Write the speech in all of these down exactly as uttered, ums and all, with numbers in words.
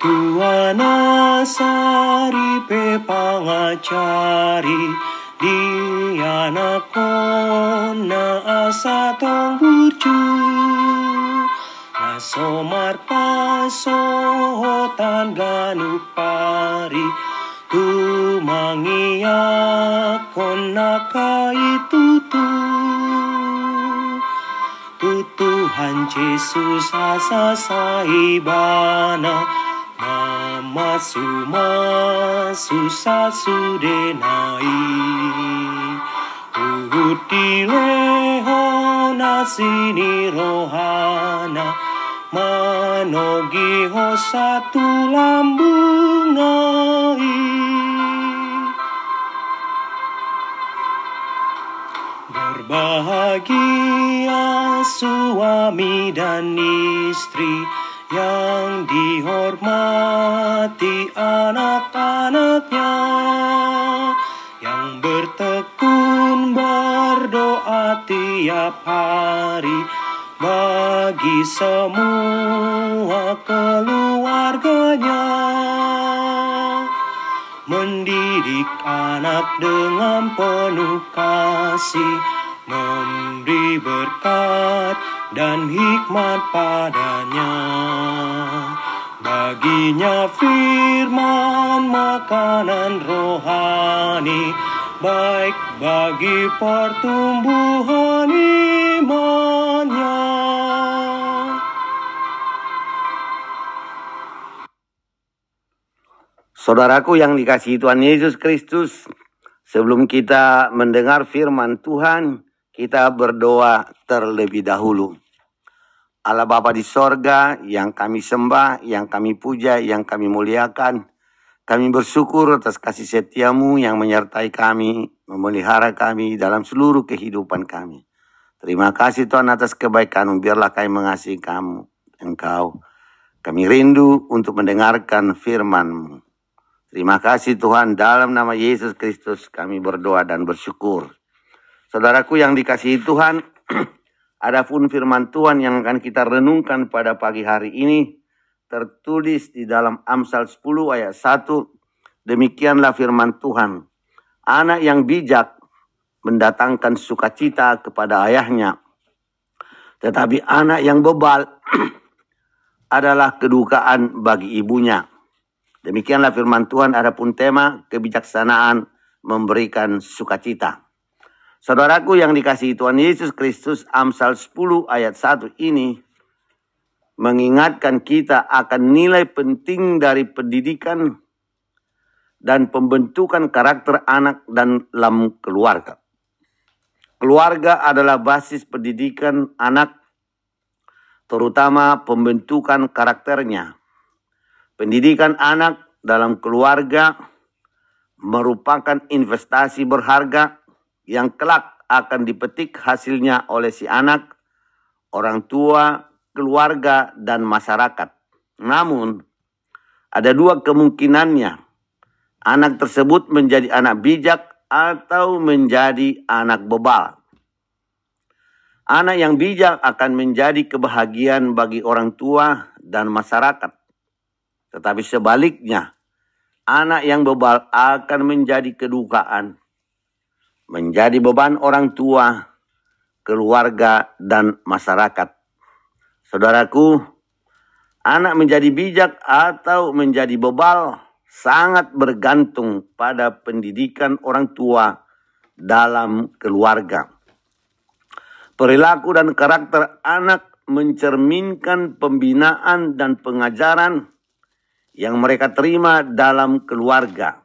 Tuana sari pe pangacari diana kona asa tongburju nasomar pasohotan ganupari tu mangia kona kaitutu tu Tuhan Yesus asa saibana Mama suma susa sudenai uguti leho nasini rohana manogi ho satu lambungai berbahagia suami dan istri yang dihormati anak-anaknya, yang bertekun berdoa tiap hari bagi semua keluarganya, mendidik anak dengan penuh kasih, memberi berkat dan hikmat padanya. Baginya firman makanan rohani, baik bagi pertumbuhan imannya. Saudaraku yang dikasihi Tuhan Yesus Kristus, sebelum kita mendengar firman Tuhan, kita berdoa terlebih dahulu. Allah Bapa di sorga, yang kami sembah, yang kami puja, yang kami muliakan. Kami bersyukur atas kasih setiamu yang menyertai kami, memelihara kami dalam seluruh kehidupan kami. Terima kasih Tuhan atas kebaikanmu, biarlah kami mengasihi kamu, engkau. Kami rindu untuk mendengarkan firman-Mu. Terima kasih Tuhan, dalam nama Yesus Kristus kami berdoa dan bersyukur. Saudaraku yang dikasihi Tuhan, adapun firman Tuhan yang akan kita renungkan pada pagi hari ini tertulis di dalam Amsal sepuluh ayat satu. Demikianlah firman Tuhan. Anak yang bijak mendatangkan sukacita kepada ayahnya, tetapi anak yang bebal adalah kedukaan bagi ibunya. Demikianlah firman Tuhan, adapun tema kebijaksanaan memberikan sukacita. Saudaraku yang dikasihi Tuhan Yesus Kristus, Amsal sepuluh ayat satu ini mengingatkan kita akan nilai penting dari pendidikan dan pembentukan karakter anak dan dalam keluarga. Keluarga adalah basis pendidikan anak, terutama pembentukan karakternya. Pendidikan anak dalam keluarga merupakan investasi berharga yang kelak akan dipetik hasilnya oleh si anak, orang tua, keluarga, dan masyarakat. Namun, ada dua kemungkinannya. Anak tersebut menjadi anak bijak atau menjadi anak bebal. Anak yang bijak akan menjadi kebahagiaan bagi orang tua dan masyarakat. Tetapi sebaliknya, anak yang bebal akan menjadi kedukaan, menjadi beban orang tua, keluarga, dan masyarakat. Saudaraku, anak menjadi bijak atau menjadi bebal sangat bergantung pada pendidikan orang tua dalam keluarga. Perilaku dan karakter anak mencerminkan pembinaan dan pengajaran yang mereka terima dalam keluarga.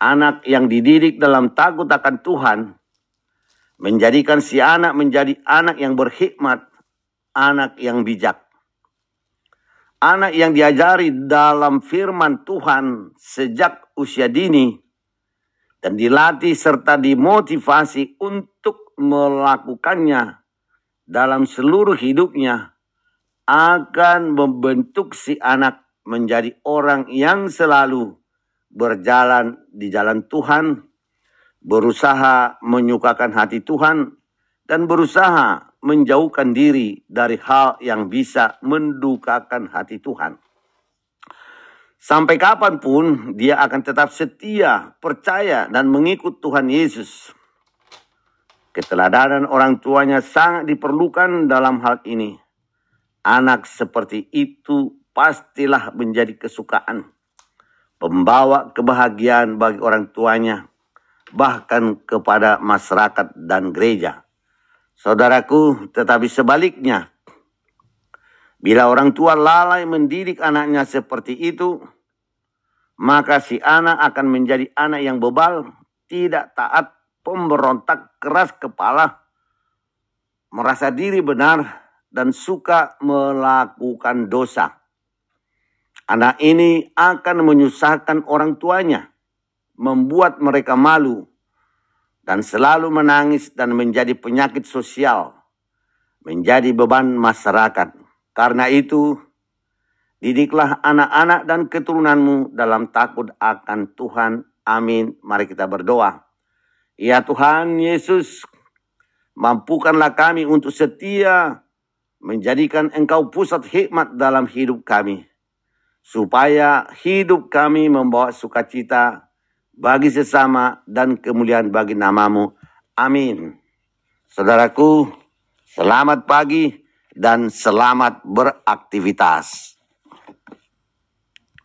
Anak yang dididik dalam takut akan Tuhan menjadikan si anak menjadi anak yang berhikmat anak yang bijak. Anak yang diajari dalam firman Tuhan sejak usia dini dan dilatih serta dimotivasi untuk melakukannya dalam seluruh hidupnya akan membentuk si anak menjadi orang yang selalu berjalan di jalan Tuhan, berusaha menyukakan hati Tuhan, dan berusaha menjauhkan diri dari hal yang bisa mendukakan hati Tuhan. Sampai kapanpun dia akan tetap setia, percaya, dan mengikut Tuhan Yesus. Keteladanan orang tuanya sangat diperlukan dalam hal ini. Anak seperti itu pastilah menjadi kesukaan, pembawa kebahagiaan bagi orang tuanya, bahkan kepada masyarakat dan gereja. Saudaraku, tetapi sebaliknya, bila orang tua lalai mendidik anaknya seperti itu, maka si anak akan menjadi anak yang bebal, tidak taat, pemberontak, keras kepala, merasa diri benar, dan suka melakukan dosa. Anak ini akan menyusahkan orang tuanya, membuat mereka malu, dan selalu menangis dan menjadi penyakit sosial, menjadi beban masyarakat. Karena itu, didiklah anak-anak dan keturunanmu dalam takut akan Tuhan. Amin. Mari kita berdoa. Ya Tuhan Yesus, mampukanlah kami untuk setia menjadikan Engkau pusat hikmat dalam hidup kami, supaya hidup kami membawa sukacita bagi sesama dan kemuliaan bagi namamu. Amin. Saudaraku, selamat pagi dan selamat beraktivitas.